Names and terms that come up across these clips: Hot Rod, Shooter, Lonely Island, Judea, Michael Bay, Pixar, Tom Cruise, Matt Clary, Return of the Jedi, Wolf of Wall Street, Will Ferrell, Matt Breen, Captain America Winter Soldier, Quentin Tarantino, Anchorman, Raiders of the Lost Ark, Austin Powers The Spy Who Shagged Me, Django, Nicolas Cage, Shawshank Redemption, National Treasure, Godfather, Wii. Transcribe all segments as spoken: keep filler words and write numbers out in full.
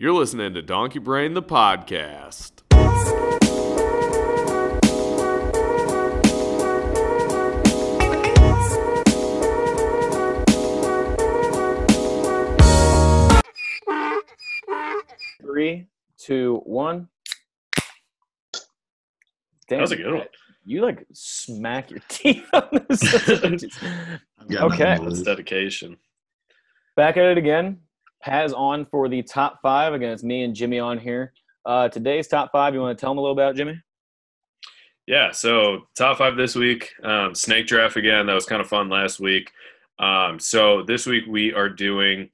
You're listening to Donkey Brain, the podcast. Three, two, one. Damn, that was a good one. You like smack your teeth on this. Okay. That's dedication. Back at it again. Pat is on for the top five. Again, it's me and Jimmy on here. Uh, today's top five, you want to tell them a little about, Jimmy? Yeah, so top five this week, um, snake draft again. That was kind of fun last week. Um, so this week we are doing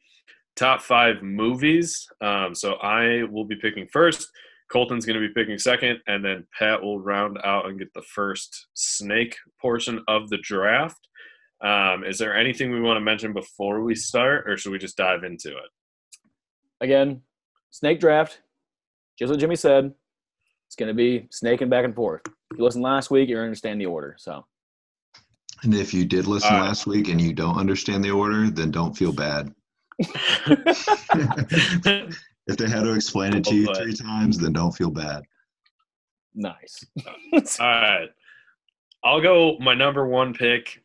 top five movies. Um, so I will be picking first. Colton's going to be picking second, and then Pat will round out and get the first snake portion of the draft. Um, is there anything we want to mention before we start, or should we just dive into it? Again, snake draft, just what Jimmy said. It's going to be snaking back and forth. If you listened last week, you understand the order. So, and if you did listen uh, last week and you don't understand the order, then don't feel bad. If they had to explain it to you three times, then don't feel bad. Nice. All right. I'll go my number one pick.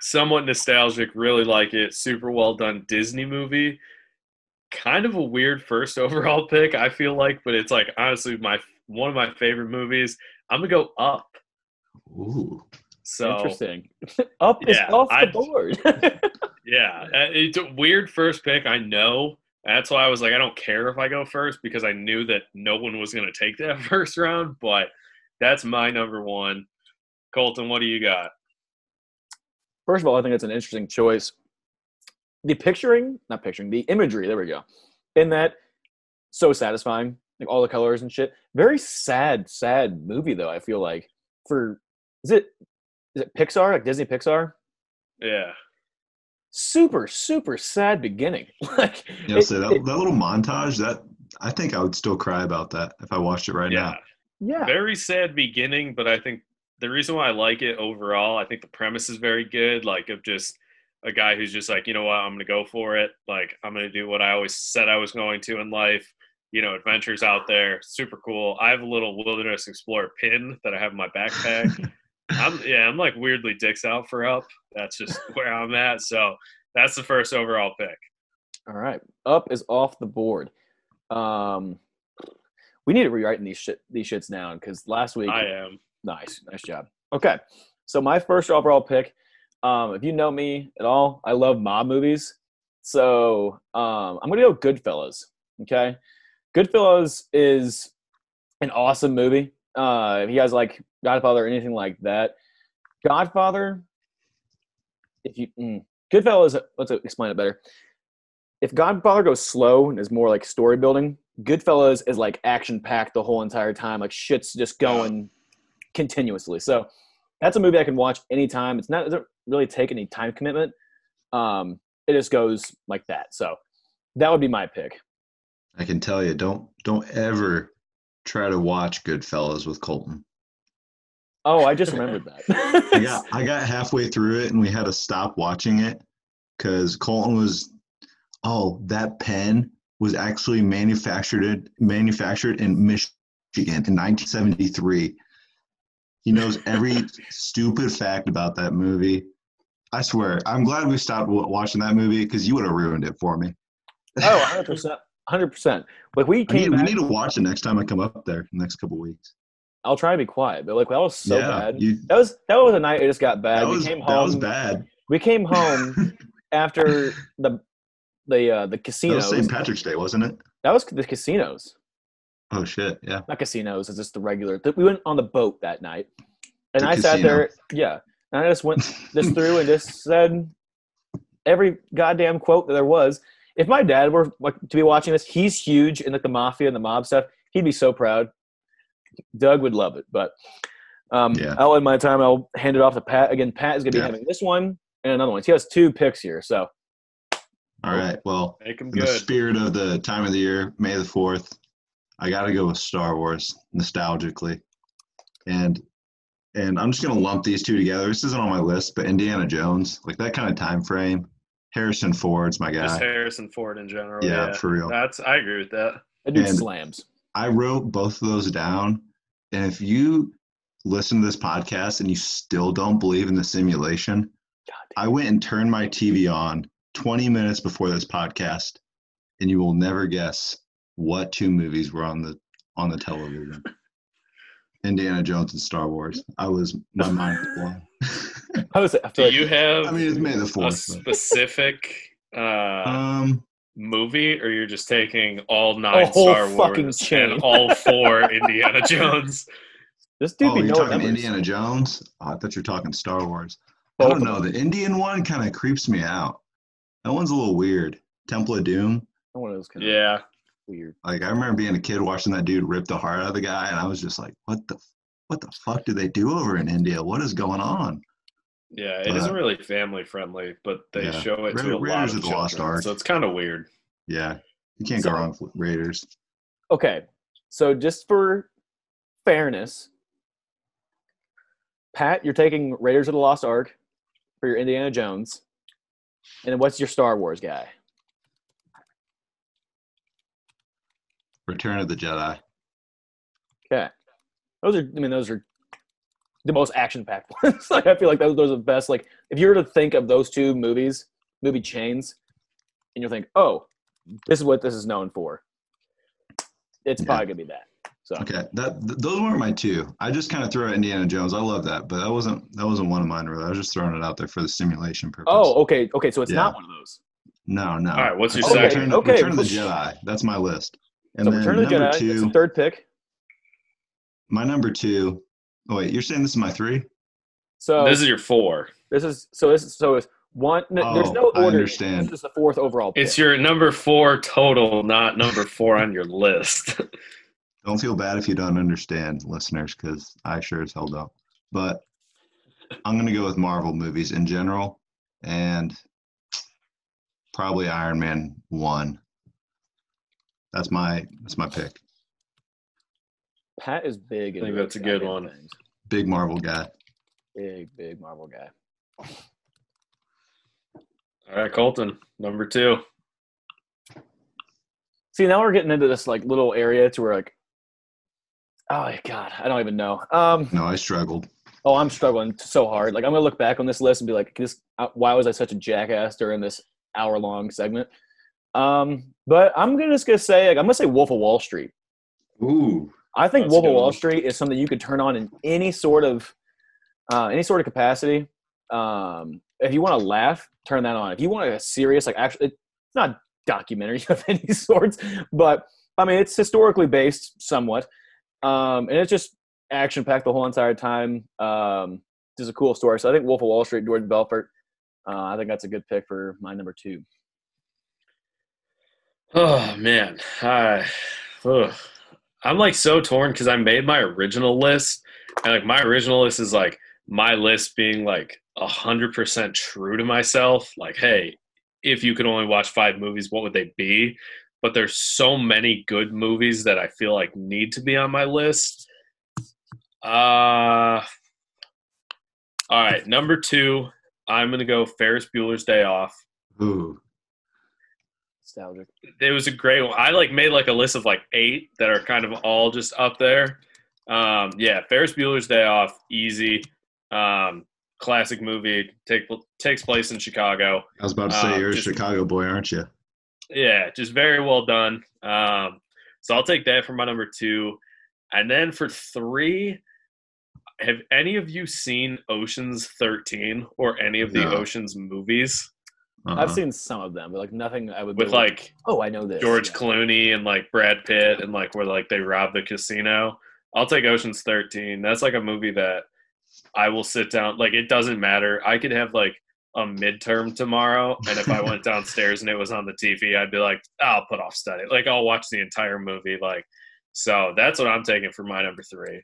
Somewhat nostalgic. Really like it. Super well done Disney movie. Kind of a weird first overall pick, I feel like, but it's like honestly my one of my favorite movies. I'm going to go Up. Ooh. So, interesting. Up is yeah, off the I, board. Yeah. It's a weird first pick, I know. That's why I was like, I don't care if I go first, because I knew that no one was going to take that first round, but that's my number one. Colton, what do you got? First of all, I think it's an interesting choice. The picturing, not picturing, the imagery, there we go, in that, so satisfying, like all the colors and shit. Very sad, sad movie, though, I feel like. For, is it, is it Pixar, like Disney Pixar? Yeah. Super, super sad beginning. Like yeah, so that, it, that little montage, that I think I would still cry about that if I watched it right yeah. now. Yeah. Very sad beginning, but I think the reason why I like it overall, I think the premise is very good, like of just a guy who's just like, you know what, I'm going to go for it. Like, I'm going to do what I always said I was going to in life. You know, adventures out there. Super cool. I have a little Wilderness Explorer pin that I have in my backpack. I'm, yeah, I'm like weirdly dicks out for Up. That's just where I'm at. So that's the first overall pick. All right. Up is off the board. Um, we need to rewrite these shit, these shits down because last week. I am. Nice. Nice job. Okay. So my first overall pick, um, if you know me at all, I love mob movies. So um, I'm going to go Goodfellas. Okay. Goodfellas is an awesome movie. Uh, if you guys like Godfather or anything like that, Godfather, if you, mm, Goodfellas, let's explain it better. If Godfather goes slow and is more like story building, Goodfellas is like action packed the whole entire time. Like shit's just going continuously. So that's a movie I can watch anytime. It's not, it doesn't really take any time commitment. Um, it just goes like that. So that would be my pick. I can tell you, don't, don't ever try to watch Goodfellas with Colton. Oh, I just remembered that. I, got, I got halfway through it, and we had to stop watching it because Colton was, oh, that pen was actually manufactured manufactured in Michigan in nineteen seventy-three. He knows every stupid fact about that movie. I swear, I'm glad we stopped watching that movie because you would have ruined it for me. Oh, one hundred percent. one hundred percent. Like we came I need, back, we need to watch it next time I come up there in the next couple of weeks. I'll try to be quiet, but like that was so yeah, bad. You, that was that was a night it just got bad. That we was, came home. That was bad. We came home after the the uh, the casinos. That was Saint Patrick's Day, wasn't it? That was the casinos. Oh shit! Yeah. Not casinos. It's just the regular. We went on the boat that night, and the I casino. sat there. Yeah, and I just went this through and just said every goddamn quote that there was. If my dad were like, to be watching this, he's huge in like the mafia and the mob stuff. He'd be so proud. Doug would love it. But um, yeah. I'll end my time. I'll hand it off to Pat. Again, Pat is going to be yeah. having this one and another one. He has two picks here. So, all right. Well, Make him in good. the spirit of the time of the year, May the fourth, I got to go with Star Wars nostalgically. And and I'm just going to lump these two together. This isn't on my list, but Indiana Jones, like that kind of time frame. Harrison Ford's my guy. Just Harrison Ford in general. Yeah, yeah, for real. That's I agree with that. That dude and slams. I wrote both of those down, and if you listen to this podcast and you still don't believe in the simulation, I went and turned my T V on twenty minutes before this podcast, and you will never guess what two movies were on the on the television. Indiana Jones and Star Wars. I was my mind was blown. I was. I feel Do like, you have? I mean, it's May the fourth. A specific uh, um, movie, or you're just taking all nine Star Wars chain. And all four Indiana Jones. This dude, oh, be you're no talking numbers. Indiana Jones? Oh, I thought you were talking Star Wars. I don't know. The Indian one kind of creeps me out. That one's a little weird. Temple of Doom. That one was kind of yeah. weird. Like, I remember being a kid watching that dude rip the heart out of the guy, and I was just like, what the what the fuck do they do over in India? What is going on? Yeah, it but, isn't really family-friendly, but they yeah. show it Ra- to a Raiders lot of, of the Lost Ark. So it's kind of weird. Yeah. You can't so, go wrong with Raiders. Okay. So just for fairness, Pat, you're taking Raiders of the Lost Ark for your Indiana Jones. And then what's your Star Wars guy? Return of the Jedi. Okay. Those are, I mean, those are the most action-packed ones. Like, I feel like those, those are the best. Like, if you were to think of those two movies, movie chains, and you'll think, oh, this is what this is known for. It's yeah. probably going to be that. So. Okay. That th- those weren't my two. I just kind of threw out Indiana Jones. I love that, but that wasn't that wasn't one of mine really. I was just throwing it out there for the simulation purpose. Oh, okay. Okay, so it's yeah. not one of those. No, no. All right, what's your oh, second? Return, okay. Return of the Jedi. That's my list. And so then Return of the Jedi, two, that's the third pick. My number two. Oh wait, you're saying this is my three? So this is your four. This is so this is so it's one no, oh, there's no order. I understand. This is the fourth overall pick. It's your number four total, not number four on your list. Don't feel bad if you don't understand, listeners, because I sure as hell don't. But I'm going to go with Marvel movies in general, and probably Iron Man one. That's my that's my pick. Pat is big. I think that's a good one. Things. Big Marvel guy. Big, big Marvel guy. All right, Colton, number two. See, now we're getting into this like little area to where like, oh, God, I don't even know. Um, no, I struggled. Oh, I'm struggling so hard. Like, I'm going to look back on this list and be like, this, why was I such a jackass during this hour-long segment? Um, but I'm gonna, just going to say, like, I'm going to say Wolf of Wall Street. Ooh. I think Wolf of Wall Street is something you could turn on in any sort of uh, any sort of capacity. Um, if you want to laugh, turn that on. If you want a serious, like, actually, it's not documentary of any sorts, but, I mean, it's historically based somewhat. Um, and it's just action-packed the whole entire time. Um, this is a cool story. So I think Wolf of Wall Street, Jordan Belfort, uh, I think that's a good pick for my number two. Oh, man. I, ugh. I'm, like, so torn because I made my original list. And, like, my original list is, like, my list being, like, one hundred percent true to myself. Like, hey, if you could only watch five movies, what would they be? But there's so many good movies that I feel like need to be on my list. Uh, all right, number two, I'm going to go Ferris Bueller's Day Off. Ooh. Nostalgic. It was a great one. I like made like a list of like eight that are kind of all just up there. Um, yeah, Ferris Bueller's Day Off, easy. Um, classic movie, take, takes place in Chicago. I was about to say, um, you're just, a Chicago boy, aren't you? Yeah, just very well done. Um, so I'll take that for my number two. And then for three, have any of you seen Ocean's thirteen or any of the no. Ocean's movies? Uh-huh. I've seen some of them, but like nothing I would. With like, like, oh, I know this. George yeah. Clooney and like Brad Pitt and like where like they rob the casino. I'll take Ocean's thirteen. That's like a movie that I will sit down. Like it doesn't matter. I could have like a midterm tomorrow, and if I went downstairs and it was on the T V, I'd be like, I'll put off study. Like, I'll watch the entire movie. Like, so that's what I'm taking for my number three.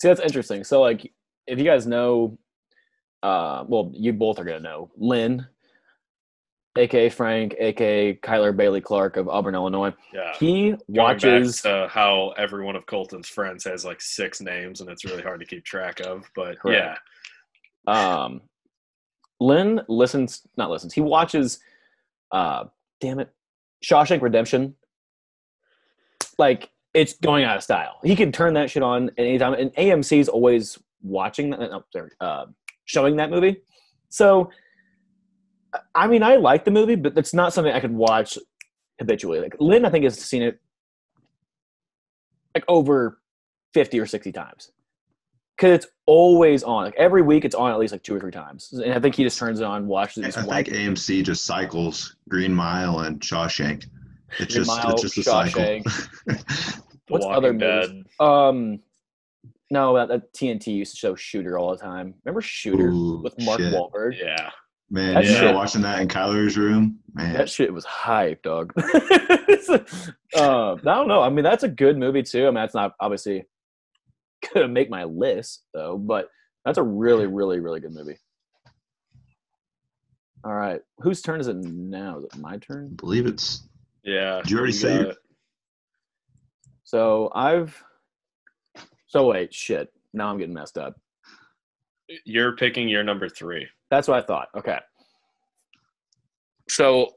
See, that's interesting. So, like, if you guys know, uh, well, you both are going to know, Lynn, a k a. Frank, a k a. Kyler Bailey Clark of Auburn, Illinois. Yeah. He Going watches – uh, how every one of Colton's friends has, like, six names, and it's really hard to keep track of. But, correct. yeah. Um. Lynn listens, not listens, he watches uh, damn it, Shawshank Redemption. Like, it's going out of style. He can turn that shit on at any time, and A M C's always watching that, no, uh, showing that movie. So, I mean, I like the movie, but it's not something I could watch habitually. Like, Lynn, I think, has seen it like over fifty or sixty times. Because it's always on. Like, every week it's on at least like two or three times. And I think he just turns it on, watches it. I think A M C just cycles Green Mile and Shawshank. It's Green just Mile, it's just a Shawshank. Cycle. What's other movies? Um, no, that, that T N T used to show Shooter all the time. Remember Shooter Ooh, with Mark shit. Wahlberg? Yeah. Man, that you shit. were watching that in Kyler's room? Man. That shit was hype, dog. uh, I don't know. I mean, that's a good movie, too. I mean, that's not obviously going to make my list, though, but that's a really, really, really good movie. All right. Whose turn is it now? Is it my turn? I believe it's. Yeah. Did you already you say it? So I've. So wait, shit. Now I'm getting messed up. You're picking your number three. That's what I thought. Okay. So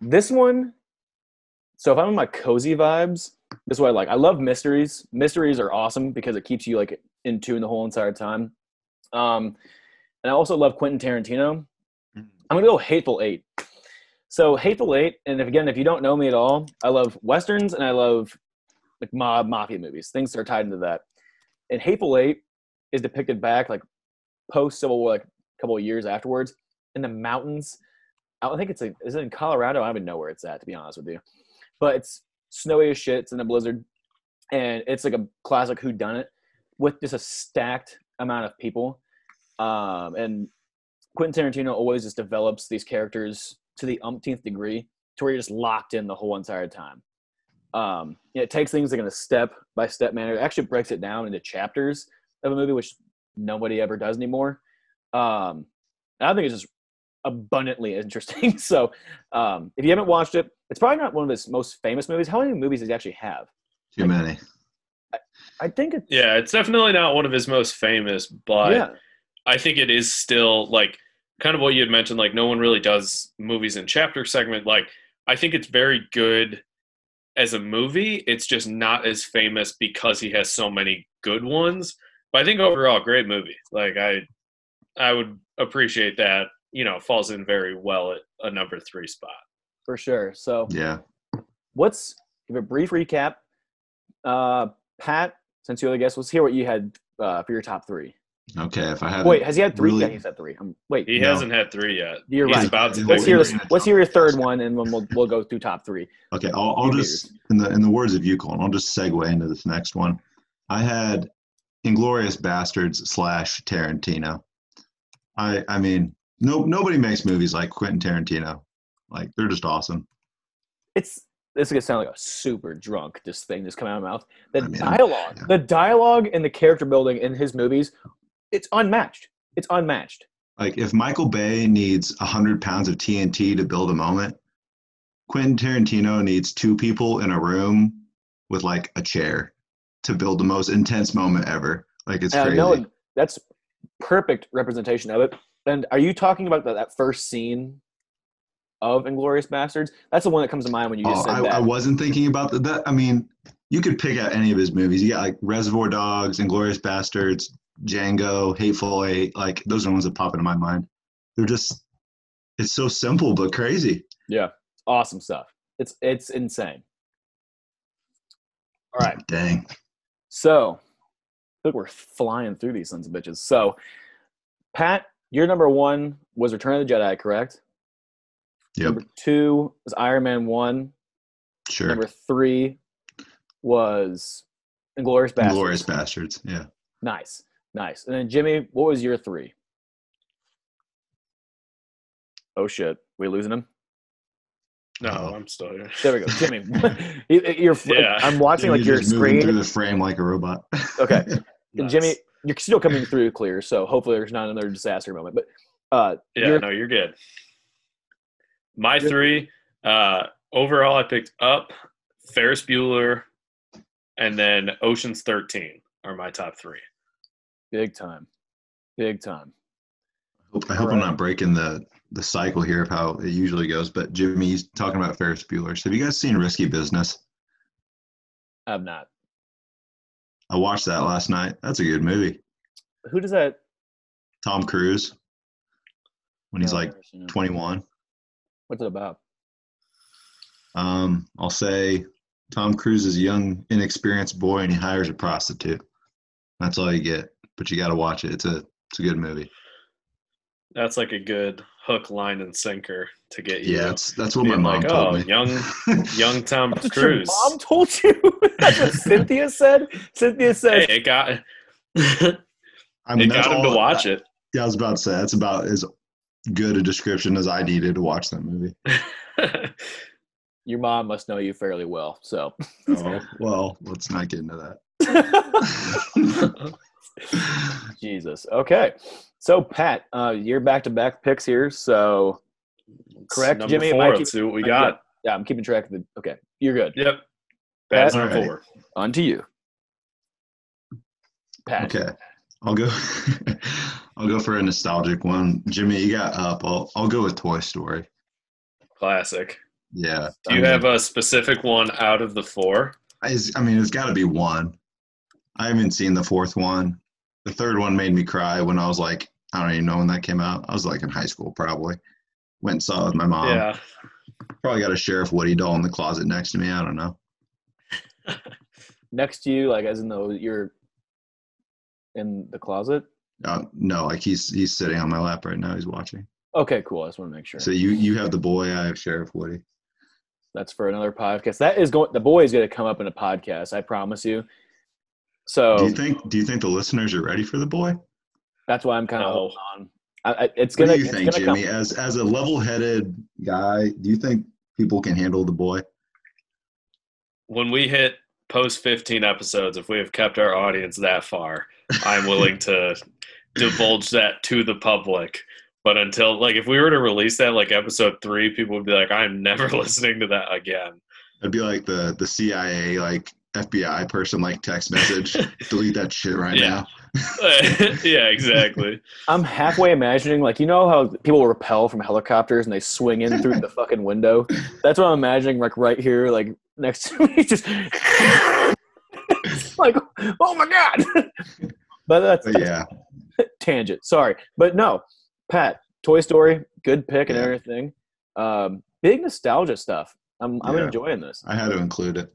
this one, so if I'm in my cozy vibes, this is what I like. I love mysteries. Mysteries are awesome because it keeps you like in tune the whole entire time. Um, and I also love Quentin Tarantino. I'm going to go Hateful Eight. So Hateful Eight, and if, again, if you don't know me at all, I love Westerns and I love like mob mafia movies, things that are tied into that. And Hateful Eight is depicted back like post Civil War, like a couple of years afterwards, in the mountains. I don't think it's like, is it in Colorado? I don't even know where it's at, to be honest with you. But it's snowy as shit. It's in a blizzard, and it's like a classic whodunit with just a stacked amount of people. Um, and Quentin Tarantino always just develops these characters to the umpteenth degree, to where you're just locked in the whole entire time. Um, it takes things like in a step by step manner. It actually breaks it down into chapters of a movie, which nobody ever does anymore. Um, I think it's just abundantly interesting. So um, if you haven't watched it, it's probably not one of his most famous movies. How many movies does he actually have? Too like, many. I, I think it's... Yeah, it's definitely not one of his most famous, but yeah. I think it is still, like, kind of what you had mentioned, like, no one really does movies in chapter segment. Like, I think it's very good as a movie. It's just not as famous because he has so many good ones. But I think overall, great movie. Like, I I would appreciate that. You know, falls in very well at a number three spot. For sure. So, yeah. What's, give a brief recap. Uh, Pat, since you're the guest, let's hear what you had uh, for your top three. Okay, if I have. Wait, has he had three? Really? Yeah, he's had three. Um, wait, he no. hasn't had three yet. You're he's right. About to let's, hear, let's hear your third one, and then we'll we'll go through top three. Okay, I'll, I'll just in the in the words of you, Colton, I'll just segue into this next one. I had Inglourious Basterds slash Tarantino. I I mean, no nobody makes movies like Quentin Tarantino. Like, they're just awesome. It's this is gonna sound like a super drunk this thing just coming out of my mouth. The I mean, dialogue, yeah. the dialogue, and the character building in his movies. It's unmatched. It's unmatched. Like, if Michael Bay needs one hundred pounds of T N T to build a moment, Quentin Tarantino needs two people in a room with, like, a chair to build the most intense moment ever. Like, it's uh, crazy. No, that's perfect representation of it. And are you talking about the, that first scene of Inglourious Basterds? That's the one that comes to mind when you just oh, said I, that. I wasn't thinking about the, that. I mean, you could pick out any of his movies. You got, like, Reservoir Dogs, Inglourious Basterds, Django, Hateful Eight, like, those are the ones that pop into my mind. They're just, it's so simple but crazy. Yeah, awesome stuff. It's it's insane. All right, dang. So, look, we're flying through these sons of bitches. So, Pat, your number one was Return of the Jedi, correct? Yep. Number two was Iron Man One. Sure. Number three was Inglourious Basterds. Inglourious Basterds, yeah. Nice. Nice. And then, Jimmy, what was your three? Oh, shit. We losing him? No, oh. I'm still here. There we go. Jimmy, you're, yeah. I'm watching, Jimmy's like, your screen. Through the frame like a robot. Okay. Nice. Jimmy, you're still coming through clear, so hopefully there's not another disaster moment. But uh, Yeah, you're, no, you're good. My good. three, uh, overall, I picked Up, Ferris Bueller, and then Ocean's thirteen are my top three. Big time. Big time. I hope right. I'm not breaking the, the cycle here of how it usually goes, but Jimmy's talking about Ferris Bueller's. Have you guys seen Risky Business? I have not. I watched that last night. That's a good movie. Who does that? Tom Cruise. When he's like twenty-one. What's it about? Um, I'll say Tom Cruise is a young, inexperienced boy, and he hires a prostitute. That's all you get, but you got to watch it. It's a it's a good movie. That's like a good hook, line, and sinker to get you. Yeah, that's that's what my mom like, told oh, me. Young, young Tom that's Cruise. What your mom told you. That's what Cynthia said. Cynthia said hey, it got. I mean, it got him to watch that. it. Yeah, I was about to say that's about as good a description as I needed to watch that movie. Your mom must know you fairly well, so. Oh, well, let's not get into that. Jesus. Okay. So, Pat, uh, you're back-to-back picks here, so correct, number Jimmy? Four, let's see what we got. Yeah, I'm keeping track of the – okay, you're good. Yep. Pat's number right. four. On to you. Pat. Okay. I'll go – I'll go for a nostalgic one. Jimmy, you got Up. I'll, I'll go with Toy Story. Classic. Yeah. Do you I mean, have a specific one out of the four? I, I mean, it's got to be one. I haven't seen the fourth one. The third one made me cry when I was like, I don't even know when that came out. I was like in high school probably. Went and saw it with my mom. Yeah. Probably got a Sheriff Woody doll in the closet next to me. I don't know. Next to you, like as in though you're in the closet? Uh, no, like he's he's sitting on my lap right now. He's watching. Okay, cool. I just want to make sure. So you, you have the boy. I have Sheriff Woody. That's for another podcast. That is going. The boy is going to come up in a podcast. I promise you. So do you think? Do you think the listeners are ready for the boy? That's why I'm kind of holding on. I, I, it's going to. What do you think, Jimmy? Come. As as a level-headed guy, do you think people can handle the boy? When we hit post fifteen episodes, if we have kept our audience that far, I'm willing to divulge that to the public. But until, like, if we were to release that, like, episode three, people would be like, I'm never listening to that again. It'd be like the, the C I A, like, F B I person, like, text message. Delete that shit right yeah. now. Yeah, exactly. I'm halfway imagining, like, you know how people rappel from helicopters and they swing in through the fucking window? That's what I'm imagining, like, right here, like, next to me. Just like, oh, my God. But that's, but yeah. That's tangent. Sorry. But no. Pat, Toy Story, good pick and yeah. everything. Um, big nostalgia stuff. I'm I'm yeah. enjoying this. I had to include it.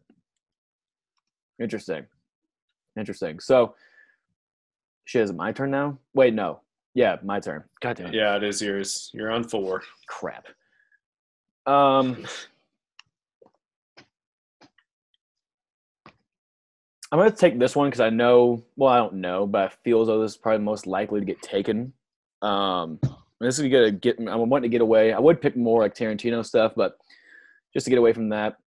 Interesting. Interesting. So, shit, is it my turn now? Wait, no. Yeah, my turn. God damn it. Yeah, it is yours. You're on four. Crap. Um, I'm going to take this one because I know – well, I don't know, but I feel as though this is probably most likely to get taken. Um, this is gonna get. I'm wanting to get away. I would pick more like Tarantino stuff, but just to get away from that,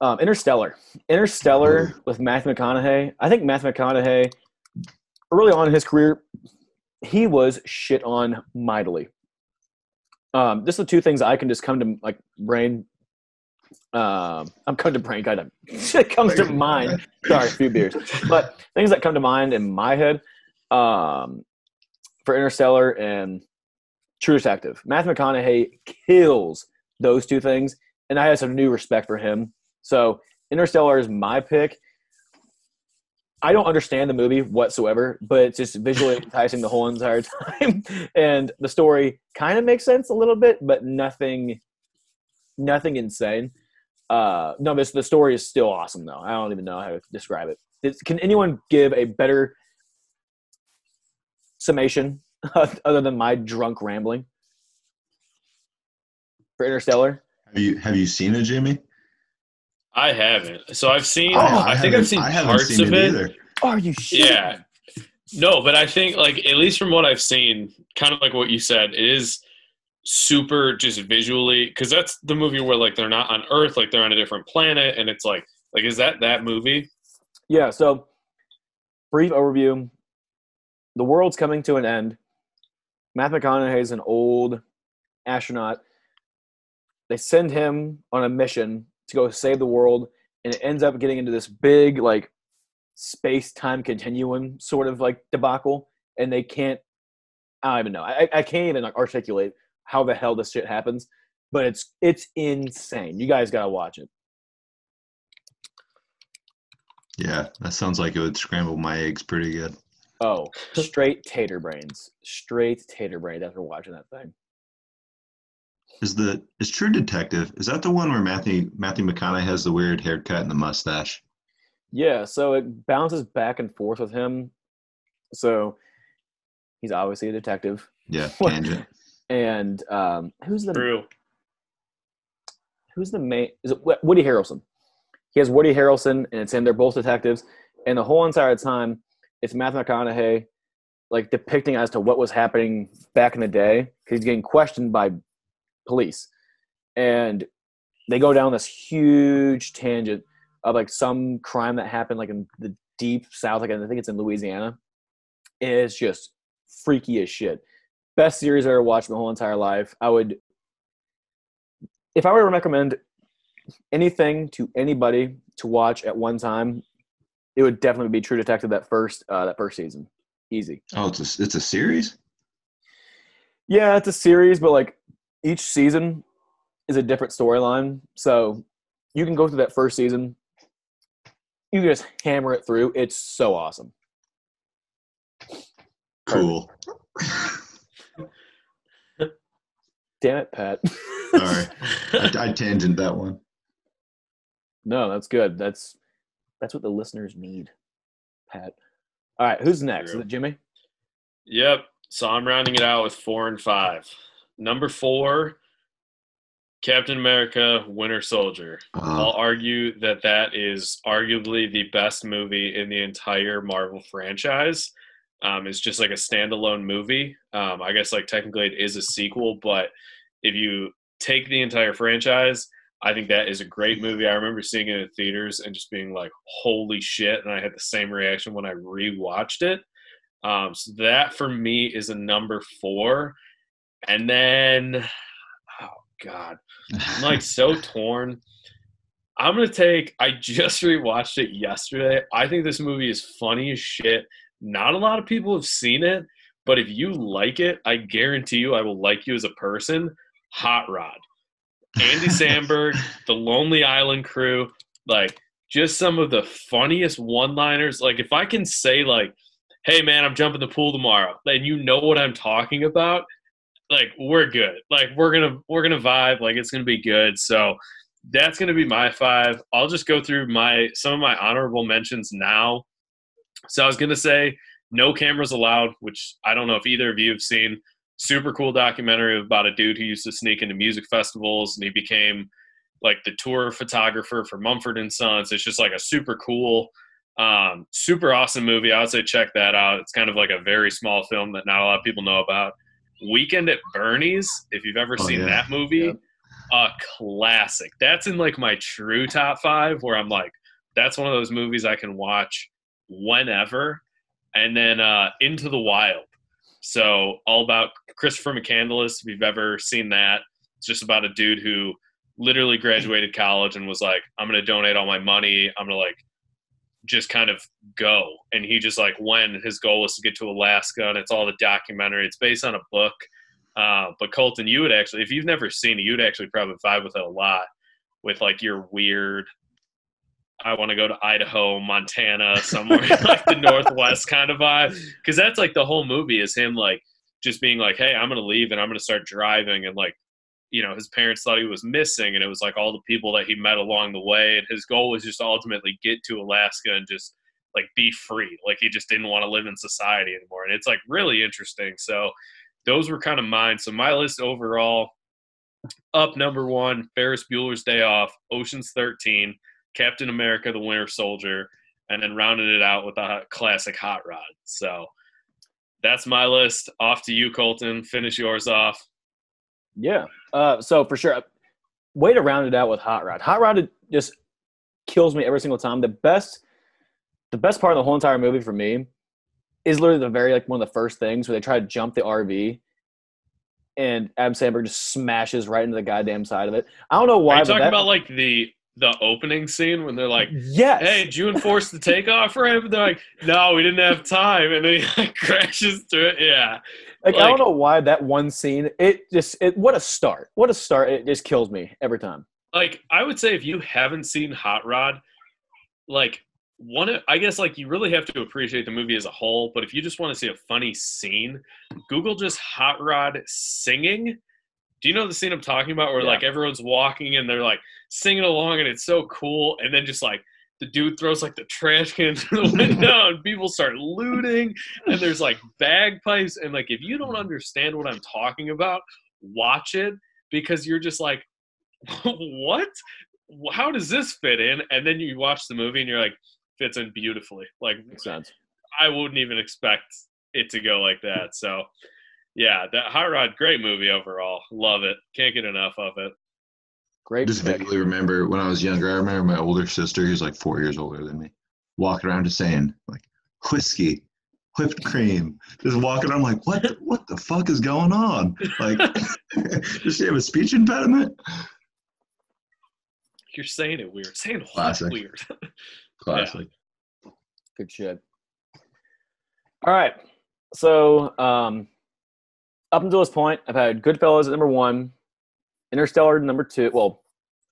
um, Interstellar, Interstellar with Matthew McConaughey. I think Matthew McConaughey, early on in his career, he was shit on mightily. Um, this are the two things I can just come to like brain. Um, I'm coming to brain. God, it comes to mind. Sorry, a few beers, but things that come to mind in my head. Um. For Interstellar and True Detective. Matthew McConaughey kills those two things, and I have some new respect for him. So Interstellar is my pick. I don't understand the movie whatsoever, but it's just visually enticing the whole entire time. And the story kind of makes sense a little bit, but nothing nothing insane. Uh, no, this, the story is still awesome, though. I don't even know how to describe it. It's, can anyone give a better summation uh, other than my drunk rambling for Interstellar? Have you have you seen it, Jimmy? I haven't. So I've seen. Oh, I, I think I've seen I parts seen of it. it. Are you sure? Yeah. No, but I think like at least from what I've seen, kind of like what you said, it is super just visually because that's the movie where like they're not on Earth, like they're on a different planet, and it's like like is that that movie? Yeah. So brief overview. The world's coming to an end. Matthew McConaughey is an old astronaut. They send him on a mission to go save the world, and it ends up getting into this big, like, space-time continuum sort of, like, debacle, and they can't I don't even know. I, I can't even like articulate how the hell this shit happens, but it's it's insane. You guys gotta watch it. Yeah, that sounds like it would scramble my eggs pretty good. Oh, straight tater brains. Straight tater brains after watching that thing. Is the is True Detective, is that the one where Matthew Matthew McConaughey has the weird haircut and the mustache? Yeah, so it bounces back and forth with him. So he's obviously a detective. Yeah, tangent. And um, who's the True. Who's the main? Is it Woody Harrelson? He has Woody Harrelson, and it's him. They're both detectives, and the whole entire time, it's Matthew McConaughey, like depicting as to what was happening back in the day. He's getting questioned by police, and they go down this huge tangent of like some crime that happened like in the deep South, like I think it's in Louisiana. And it's just freaky as shit. Best series I ever watched my whole entire life. I would, if I were to recommend anything to anybody to watch at one time, it would definitely be True Detective, that first uh, that first season. Easy. Oh, it's a, it's a series? Yeah, it's a series, but like each season is a different storyline. So you can go through that first season. You can just hammer it through. It's so awesome. Cool. Damn it, Pat. Sorry. I, I tangent that one. No, that's good. That's that's what the listeners need, Pat. All right, who's next? True. Is it Jimmy? Yep. So I'm rounding it out with four and five. Number four, Captain America, Winter Soldier. Uh-huh. I'll argue that that is arguably the best movie in the entire Marvel franchise. Um, it's just like a standalone movie. Um, I guess like technically it is a sequel, but if you take the entire franchise, I think that is a great movie. I remember seeing it in theaters and just being like, holy shit. And I had the same reaction when I rewatched it. Um, so that for me is a number four. And then, oh God, I'm like so torn. I'm going to take, I just rewatched it yesterday. I think this movie is funny as shit. Not a lot of people have seen it, but if you like it, I guarantee you I will like you as a person. Hot Rod. Andy Samberg, the Lonely Island crew, like just some of the funniest one-liners. Like if I can say like, hey man, I'm jumping the pool tomorrow, and you know what I'm talking about, like we're good. Like we're gonna we're gonna vibe, like it's gonna be good. So that's gonna be my five. I'll just go through my some of my honorable mentions now. So I was going to say No Cameras Allowed, which I don't know if either of you have seen. Super cool documentary about a dude who used to sneak into music festivals, and he became like the tour photographer for Mumford and Sons. It's just like a super cool, um, super awesome movie. I would say check that out. It's kind of like a very small film that not a lot of people know about. Weekend at Bernie's, if you've ever oh, seen yeah. that movie, yeah. a classic. That's in like my true top five where I'm like, that's one of those movies I can watch whenever. And then uh Into the Wild, so all about Christopher McCandless, if you've ever seen that. It's just about a dude who literally graduated college and was like, I'm gonna donate all my money, I'm gonna like just kind of go. And he just like went. His goal was to get to Alaska, and it's all the documentary. It's based on a book. Uh but Colton, you would actually, if you've never seen it, you'd actually probably vibe with it a lot, with like your weird, I want to go to Idaho, Montana, somewhere like the Northwest kind of vibe. Because that's like the whole movie is him like just being like, hey, I'm going to leave and I'm going to start driving. And like, you know, his parents thought he was missing, and it was like all the people that he met along the way. And his goal was just to ultimately get to Alaska and just like be free. Like he just didn't want to live in society anymore. And it's like really interesting. So those were kind of mine. So my list overall, Up number one, Ferris Bueller's Day Off, Ocean's thirteen, Captain America, the Winter Soldier, and then rounded it out with a classic Hot Rod. So that's my list. Off to you, Colton. Finish yours off. Yeah. Uh, so for sure, way to round it out with Hot Rod. Hot Rod just kills me every single time. The best the best part of the whole entire movie for me is literally the very, like, one of the first things where they try to jump the R V, and Adam Sandberg just smashes right into the goddamn side of it. I don't know why. Are you talking that- about, like, the – the opening scene when they're like, yes, hey, did you enforce the takeoff right? But they're like, no, we didn't have time. And then he like crashes through it. Yeah. Like, like, I don't know why that one scene, it just, it, what a start. What a start. It just kills me every time. Like, I would say if you haven't seen Hot Rod, like, one, I guess, like, you really have to appreciate the movie as a whole, but if you just want to see a funny scene, Google just Hot Rod singing. Do you know the scene I'm talking about where, yeah. like, everyone's walking and they're, like, singing along and it's so cool, and then just, like, the dude throws, like, the trash can through the window and people start looting, and there's, like, bagpipes, and, like, if you don't understand what I'm talking about, watch it, because you're just like, what? How does this fit in? And then you watch the movie and you're like, fits in beautifully. Like, makes sense. I wouldn't even expect it to go like that. So, yeah, that Hot Rod, great movie overall. Love it. Can't get enough of it. Great. I just vaguely remember when I was younger, I remember my older sister, who's like four years older than me, walking around just saying, like, whiskey, whipped cream, just walking around. I'm like, what the, what the fuck is going on? Like, does she have a speech impediment? You're saying it weird. Saying it Classic. weird. Classic. Yeah. Good shit. All right. So um, up until this point, I've had Goodfellas at number one, Interstellar at number two. Well,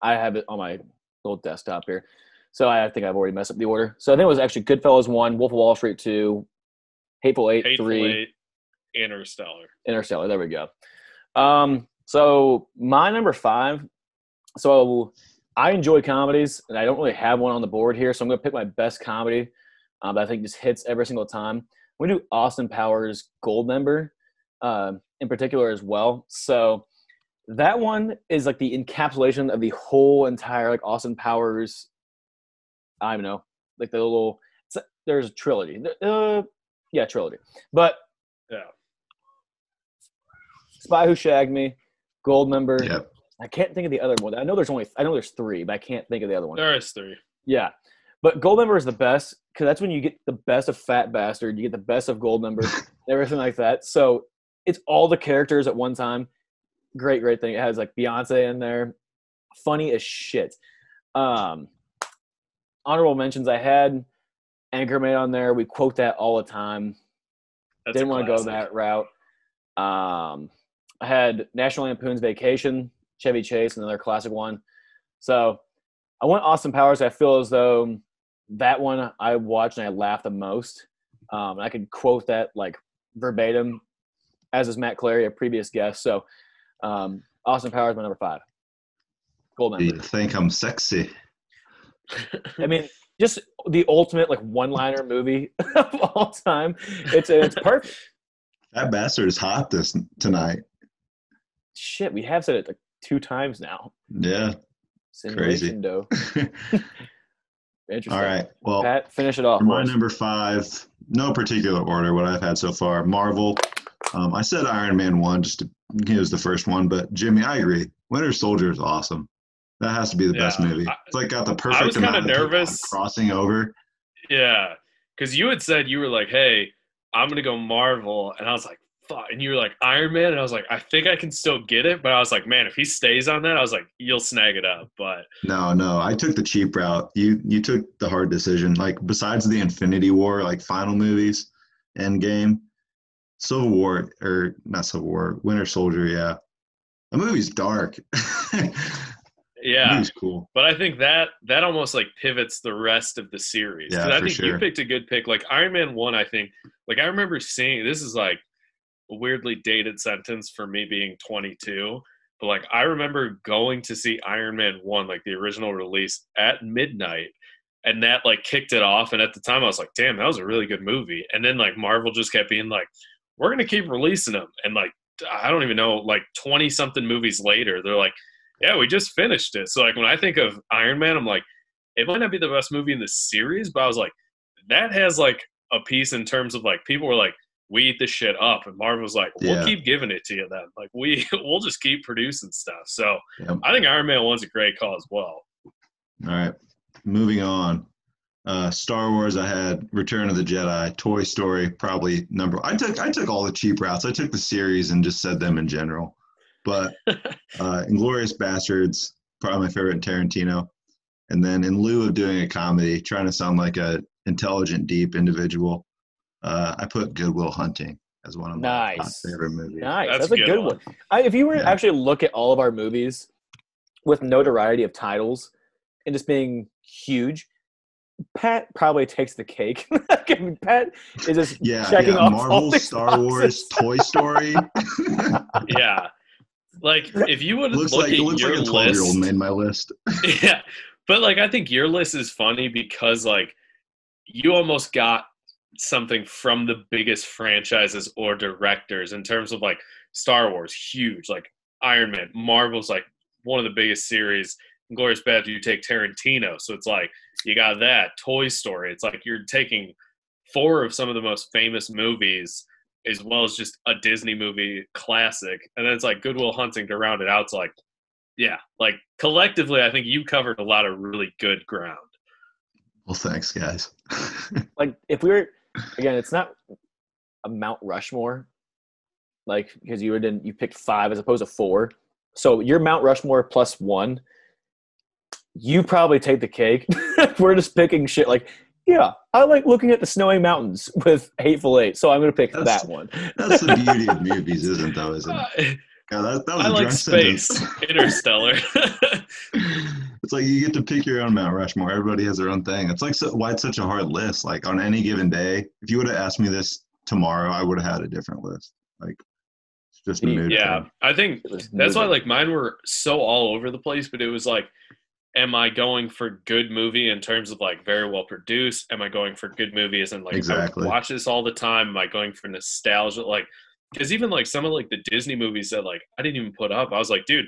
I have it on my little desktop here, so I think I've already messed up the order. So I think it was actually Goodfellas one, Wolf of Wall Street two, Hateful Eight Hateful three, Eight, Interstellar. Interstellar. There we go. Um, so my number five. So. I enjoy comedies, and I don't really have one on the board here, so I'm going to pick my best comedy um, that I think just hits every single time. I'm going to do Austin Powers Gold Member uh, in particular as well. So that one is like the encapsulation of the whole entire like Austin Powers, I don't know, like the little – there's a trilogy. Uh, yeah, trilogy. But yeah. Spy Who Shagged Me, Gold Member. Yep. I can't think of the other one. I know there's only, I know there's three, but I can't think of the other one. There is three. Yeah. But Goldmember is the best because that's when you get the best of Fat Bastard. You get the best of Goldmember, everything like that. So it's all the characters at one time. Great, great thing. It has like Beyonce in there. Funny as shit. Um, honorable mentions I had. Anchorman on there. We quote that all the time. That's Didn't want to go that route. Um, I had National Lampoon's Vacation. Chevy Chase, another classic one. So I want Austin Powers. I feel as though that one I watched and I laughed the most. Um, and I could quote that like verbatim, as is Matt Clary, a previous guest. So um, Austin Powers, my number five. Gold member. Do you think I'm sexy? I mean, just the ultimate like one-liner movie of all time. It's it's perfect. That bastard is hot this tonight. Shit, we have said it. Like, two times now. Yeah. Crazy. Dough. Interesting. All right. Well, Pat, finish it off. For my number five, no particular order, what I've had so far. Marvel. Um, I said Iron Man one, just to, it was the first one, but Jimmy, I agree. Winter Soldier is awesome. That has to be the yeah, best movie. I, it's like got the perfect I was amount of nervous. crossing over. Yeah. Because you had said you were like, hey, I'm going to go Marvel. And I was like, and you were like Iron Man, and I was like, I think I can still get it, but I was like, man, if he stays on that, I was like, you'll snag it up. But no, no, I took the cheap route. You you took the hard decision. Like besides the Infinity War, like final movies, Endgame, Civil War, or not Civil War, Winter Soldier. Yeah, the movie's dark. Yeah, the movie's cool. But I think that that almost like pivots the rest of the series. Yeah, I think sure. you picked a good pick. Like Iron Man one, I think. Like I remember seeing this is like. weirdly dated sentence for me being twenty-two, but like I remember going to see Iron Man one, like the original release, at midnight, and that like kicked it off. And at the time I was like, damn, that was a really good movie. And then like Marvel just kept being like, we're gonna keep releasing them, and like I don't even know, like twenty something movies later they're like, yeah, we just finished it. So like when I think of Iron Man, I'm like, it might not be the best movie in the series, but I was like, that has like a piece in terms of like people were like, we eat this shit up, and Marvel's like, we'll yeah. keep giving it to you then. Like we, we'll just keep producing stuff. So yep. I think Iron Man one's a great call as well. All right, moving on. Uh, Star Wars, I had Return of the Jedi, Toy Story, probably number. I took I took all the cheap routes. I took the series and just said them in general. But uh, Inglourious Basterds, probably my favorite Tarantino. And then in lieu of doing a comedy, trying to sound like a intelligent, deep individual, uh, I put Good Will Hunting as one of my nice. favorite movies. Nice. That's, That's a good, good one. one. I, if you were yeah. to actually look at all of our movies with notoriety of titles and just being huge, Pat probably takes the cake. I mean, Pat is just yeah, checking yeah. off Marvel, all Star boxes. Wars, Toy Story. yeah. Like, if you would look like, at looks your like a twelve-year-old made my list. yeah. But, like, I think your list is funny because, like, you almost got something from the biggest franchises or directors in terms of, like, Star Wars, huge. Like, Iron Man, Marvel's, like, one of the biggest series. Inglourious Basterds, you take Tarantino. So it's like, you got that. Toy Story. It's like you're taking four of some of the most famous movies as well as just a Disney movie classic. And then it's like Good Will Hunting to round it out. It's like, yeah, like collectively, I think you covered a lot of really good ground. Well, thanks, guys. Like, if we were, again, it's not a Mount Rushmore, like, because you were in, you picked five as opposed to four. So your Mount Rushmore plus one, you probably take the cake. We're just picking shit like, yeah, I like looking at the snowy mountains with Hateful Eight, so I'm going to pick that's, that one. That's the beauty of movies, isn't that? Isn't it? Yeah, that, that was I a like space, sentence. Interstellar. It's like you get to pick your own Mount Rushmore. Everybody has their own thing. It's like so, why it's such a hard list. Like on any given day, if you would have asked me this tomorrow, I would have had a different list. Like it's just a mood. Yeah, thing. I think that's why like mine were so all over the place. But it was like, am I going for good movie in terms of like very well produced? Am I going for good movie as in like exactly. I watch this all the time? Am I going for nostalgia? Like. Because even, like, some of, like, the Disney movies that, like, I didn't even put up. I was like, dude,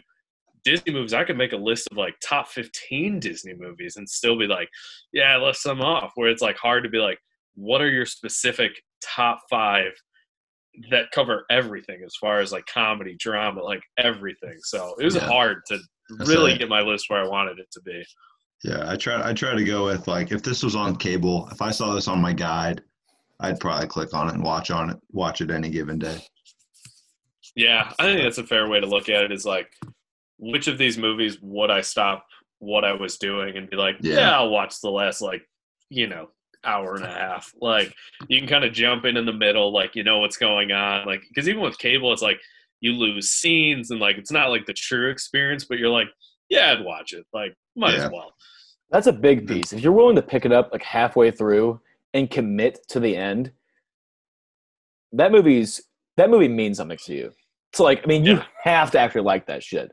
Disney movies, I could make a list of, like, top fifteen Disney movies and still be like, yeah, I left some off. Where it's, like, hard to be like, what are your specific top five that cover everything as far as, like, comedy, drama, like, everything. So it was yeah. hard to That's really right. get my list where I wanted it to be. Yeah, I try, I try to go with, like, if this was on cable, if I saw this on my guide, I'd probably click on it and watch on it, watch it any given day. Yeah, I think that's a fair way to look at it is like, which of these movies would I stop what I was doing and be like, yeah, yeah I'll watch the last, like, you know, hour and a half. Like, you can kind of jump in in the middle, like, you know what's going on. Like, because even with cable, it's like you lose scenes and, like, it's not, like, the true experience, but you're like, yeah, I'd watch it. Like, might yeah. as well. That's a big piece. If you're willing to pick it up, like, halfway through and commit to the end, that movie's that movie means something to you. So, like, I mean, you yeah. have to actually like that shit.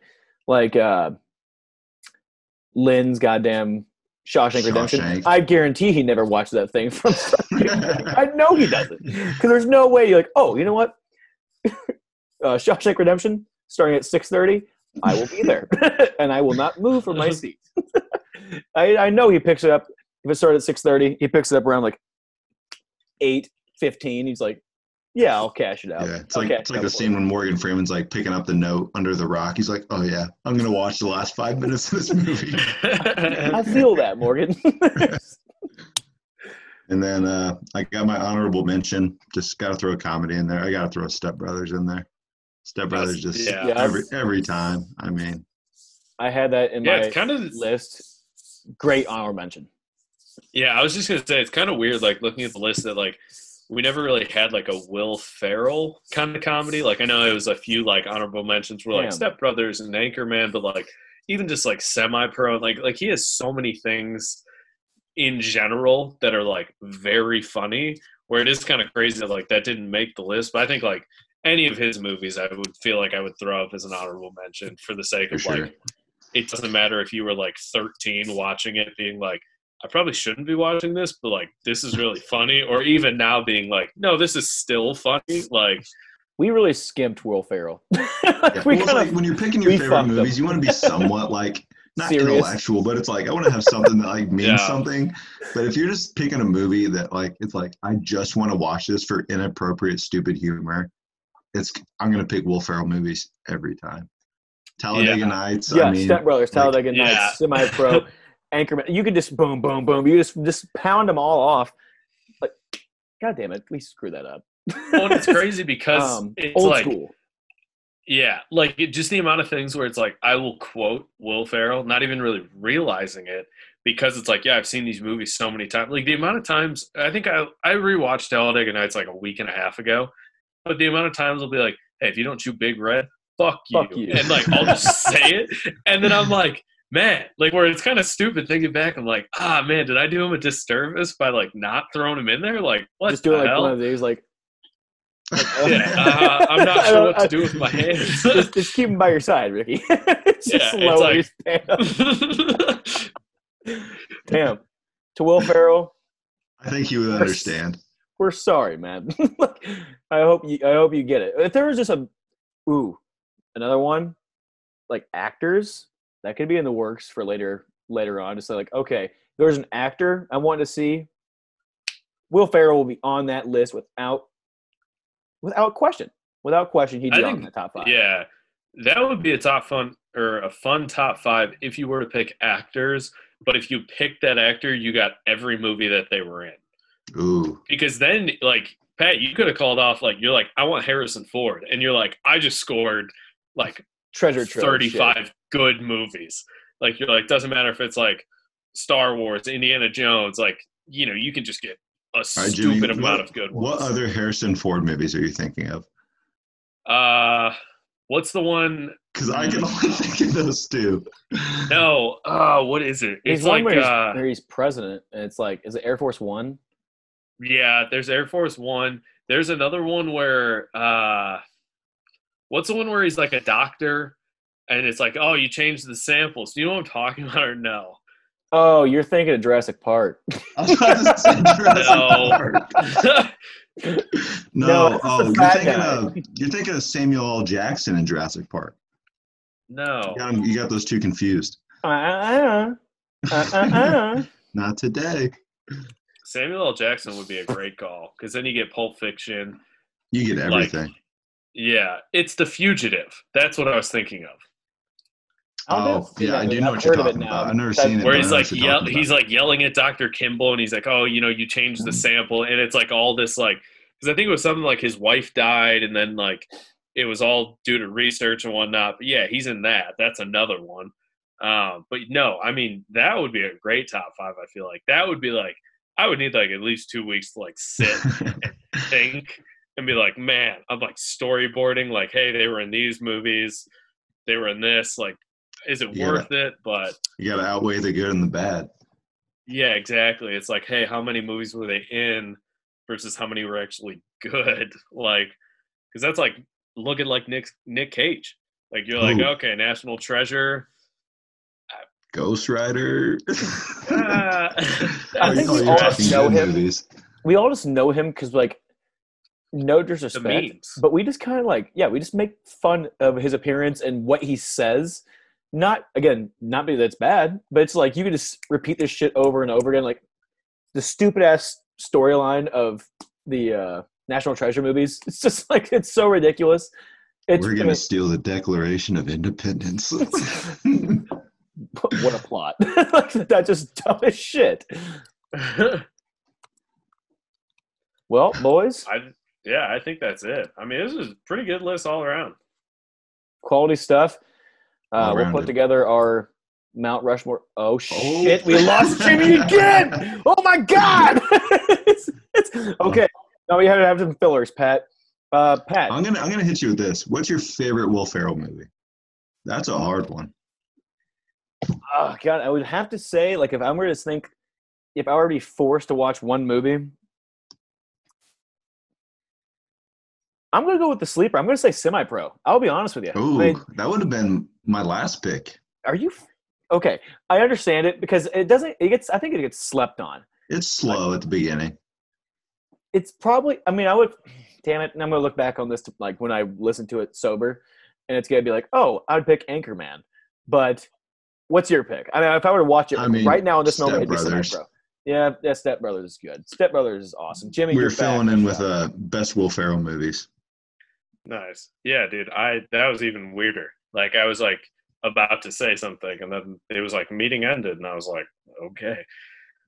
Like, uh, Lynn's goddamn Shawshank Redemption. Shawshank. I guarantee he never watched that thing from. I know he doesn't, because there's no way you're like, oh, you know what? uh, Shawshank Redemption starting at six thirty. I will be there, and I will not move from my seat. I, I know he picks it up. If it started at six thirty, he picks it up around like eight fifteen. He's like, yeah, I'll cash it out. Yeah, it's I'll like, it's like it the scene when Morgan Freeman's like picking up the note under the rock. He's like, oh yeah, I'm going to watch the last five minutes of this movie. I feel that, Morgan. And then uh, I got my honorable mention. Just got to throw a comedy in there. I got to throw Step Brothers in there. Step Brothers just yeah. every, every time. I mean. I had that in yeah, my it's kind of list. Great honorable mention. Yeah, I was just going to say, it's kind of weird, like, looking at the list that, like, we never really had, like, a Will Ferrell kind of comedy. Like, I know it was a few, like, honorable mentions were, like, Damn. Step Brothers and Anchorman, but, like, even just, like, Semi-Pro. Like, like he has so many things in general that are, like, very funny, where it is kind of crazy that, like, that didn't make the list. But I think, like, any of his movies I would feel like I would throw up as an honorable mention for the sake for of, sure. like, it doesn't matter if you were, like, thirteen watching it being, like, I probably shouldn't be watching this, but, like, this is really funny. Or even now being like, no, this is still funny. Like, we really skimped Will Ferrell. Like, yeah. we well, kinda, like, when you're picking your favorite movies, you want to be somewhat, like, not Serious. intellectual, but it's like, I want to have something that, like, means yeah. something. But if you're just picking a movie that, like, it's like, I just want to watch this for inappropriate, stupid humor, it's I'm going to pick Will Ferrell movies every time. Talladega yeah. Nights. Yeah, I mean, Step Brothers, Talladega like, Nights, yeah. Semi-Pro. Anchorman, you could just boom, boom, boom. You just just pound them all off. Like, God damn it, we screwed that up. Well, it's crazy because um, it's old like, school. Yeah, like it, just the amount of things where it's like I will quote Will Ferrell, not even really realizing it, because it's like, yeah, I've seen these movies so many times. Like the amount of times I think I I rewatched Talladega and Nights like a week and a half ago, but the amount of times I'll be like, hey, if you don't chew Big Red, fuck you, fuck you. And like I'll just say it, and then I'm like, man, like where it's kind of stupid thinking back, I'm like, ah, man, did I do him a disservice by like not throwing him in there? Like what? Just doing like hell? One of these like. Yeah, uh, I'm not sure what to do with my hands. Just, just keep them by your side, Ricky. Just yeah, lower it's like... Damn. To Will Ferrell, I think you would understand. We're, we're sorry, man. I hope you. I hope you get it. If there was just a, ooh, another one, like actors that could be in the works for later. Later on, just like okay, there's an actor I want to see. Will Ferrell will be on that list without. Without question, without question, he'd be on the top five. Yeah, that would be a top fun or a fun top five if you were to pick actors. But if you picked that actor, you got every movie that they were in. Ooh. Because then, like Pat, you could have called off. Like you're like, I want Harrison Ford, and you're like, I just scored like treasure thirty-five good movies. Like you're like, doesn't matter if it's like Star Wars, Indiana Jones. Like you know, you can just get. A stupid Jimmy, what, amount of good ones. What other Harrison Ford movies are you thinking of? Uh, what's the one? Because I can only think of those two. No, uh, what is it? It's, it's like one where, uh, he's, where he's president, and it's like, is it Air Force One? Yeah, there's Air Force One. There's another one where, uh, what's the one where he's like a doctor, and it's like, oh, you changed the samples. Do you know what I'm talking about or no? Oh, you're thinking of Jurassic Park. I was about to say Jurassic no. Park. no, no oh, you're thinking guy. of you're thinking of Samuel L. Jackson in Jurassic Park. No, you got, him, you got those two confused. Uh, uh, uh, uh, uh. Not today. Samuel L. Jackson would be a great call because then you get Pulp Fiction. You get everything. Like, yeah, it's The Fugitive. That's what I was thinking of. Oh, yeah, I do know what you're talking about. I've never seen it. Where he's like yell he's like yelling at Doctor Kimball and he's like, oh, you know, you changed the sample, and it's like all this like because I think it was something like his wife died and then like it was all due to research and whatnot. But yeah, he's in that. That's another one. Um, but no, I mean that would be a great top five, I feel like. That would be like I would need like at least two weeks to like sit and think and be like, man, I'm like storyboarding, like, hey, they were in these movies, they were in this, like is it gotta, worth it? But you gotta outweigh the good and the bad. Yeah, exactly. It's like, hey, how many movies were they in versus how many were actually good? Like, because that's like looking like Nick Nick Cage. Like you're like, ooh. Okay, National Treasure, Ghost Rider. uh, I think we all just know him. Movies. We all just know him because like. No disrespect, but we just kind of like, yeah, we just make fun of his appearance and what he says. Not, again, not because that's bad, but it's like you can just repeat this shit over and over again. Like the stupid-ass storyline of the uh, National Treasure movies. It's just like, it's so ridiculous. It's, We're going mean, to steal the Declaration of Independence. What a plot. That's just dumb as shit. Well, boys. I Yeah, I think that's it. I mean, this is a pretty good list all around. Quality stuff. Uh, we'll put together our Mount Rushmore. Oh, shit. Oh. We lost Jimmy again. Oh, my God. it's, it's, okay. Now we have to have some fillers, Pat. Uh, Pat. I'm going to I'm gonna hit you with this. What's your favorite Will Ferrell movie? That's a hard one. Oh, God. I would have to say, like, if I were to think, if I were to be forced to watch one movie – I'm going to go with the sleeper. I'm going to say Semi-Pro. I'll be honest with you. Ooh, I mean, that would have been my last pick. Are you – okay. I understand it because it doesn't – It gets. I think it gets slept on. It's slow like, at the beginning. It's probably – I mean, I would – damn it. And I'm going to look back on this to, like when I listen to it sober, and it's going to be like, oh, I would pick Anchorman. But what's your pick? I mean, if I were to watch it I mean, right now in this Step moment, it'd be Semi-Pro. Yeah, yeah, Step Brothers is good. Step Brothers is awesome. Jimmy, we were filling in with uh, best Will Ferrell movies. Nice. Yeah, dude. I that was even weirder. Like I was like about to say something, and then it was like meeting ended, and I was like, okay.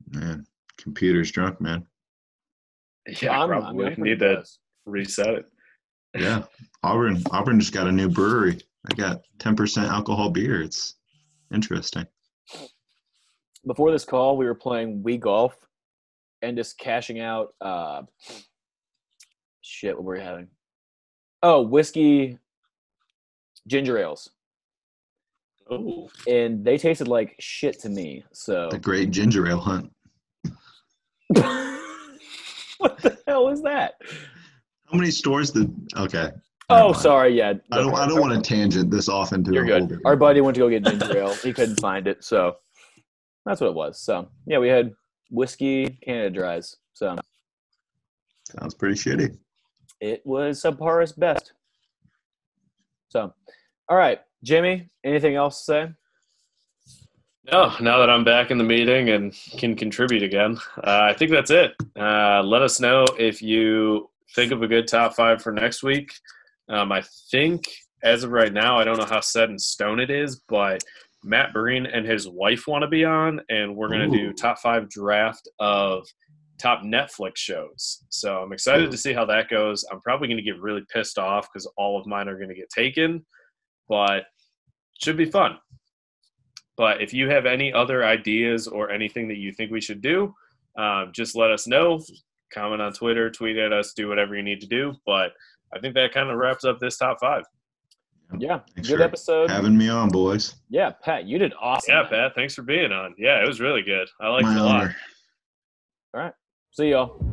Man, computer's drunk, man. Yeah, I'm probably need to reset it. Yeah. Auburn. Auburn just got a new brewery. I got ten percent alcohol beer. It's interesting. Before this call, we were playing Wii Golf and just cashing out uh, shit, what were we having? Oh, whiskey, ginger ales. Oh. And they tasted like shit to me. So the great ginger ale hunt. What the hell is that? How many stores did okay. Oh, mind. sorry, yeah. I don't I don't want to tangent this off into You're the good. Whole Our buddy went to go get ginger ale. He couldn't find it, so that's what it was. So yeah, we had whiskey, Canada Dries. So sounds pretty shitty. It was subpar's best. So all right. Jimmy, anything else to say? No, now that I'm back in the meeting and can contribute again, uh, I think that's it. Uh, let us know if you think of a good top five for next week. Um, I think, as of right now, I don't know how set in stone it is, but Matt Breen and his wife want to be on, and we're going to do top five draft of top Netflix shows. So I'm excited Ooh. to see how that goes. I'm probably going to get really pissed off because all of mine are going to get taken, but should be fun. But if you have any other ideas or anything that you think we should do, um, just let us know. Comment on Twitter, tweet at us, do whatever you need to do. But I think that kind of wraps up this top five. Yeah, thanks good episode. Having me on, boys. Yeah, Pat, you did awesome. Yeah, Pat, thanks for being on. Yeah, it was really good. I liked My it a honor. lot. All right, see y'all.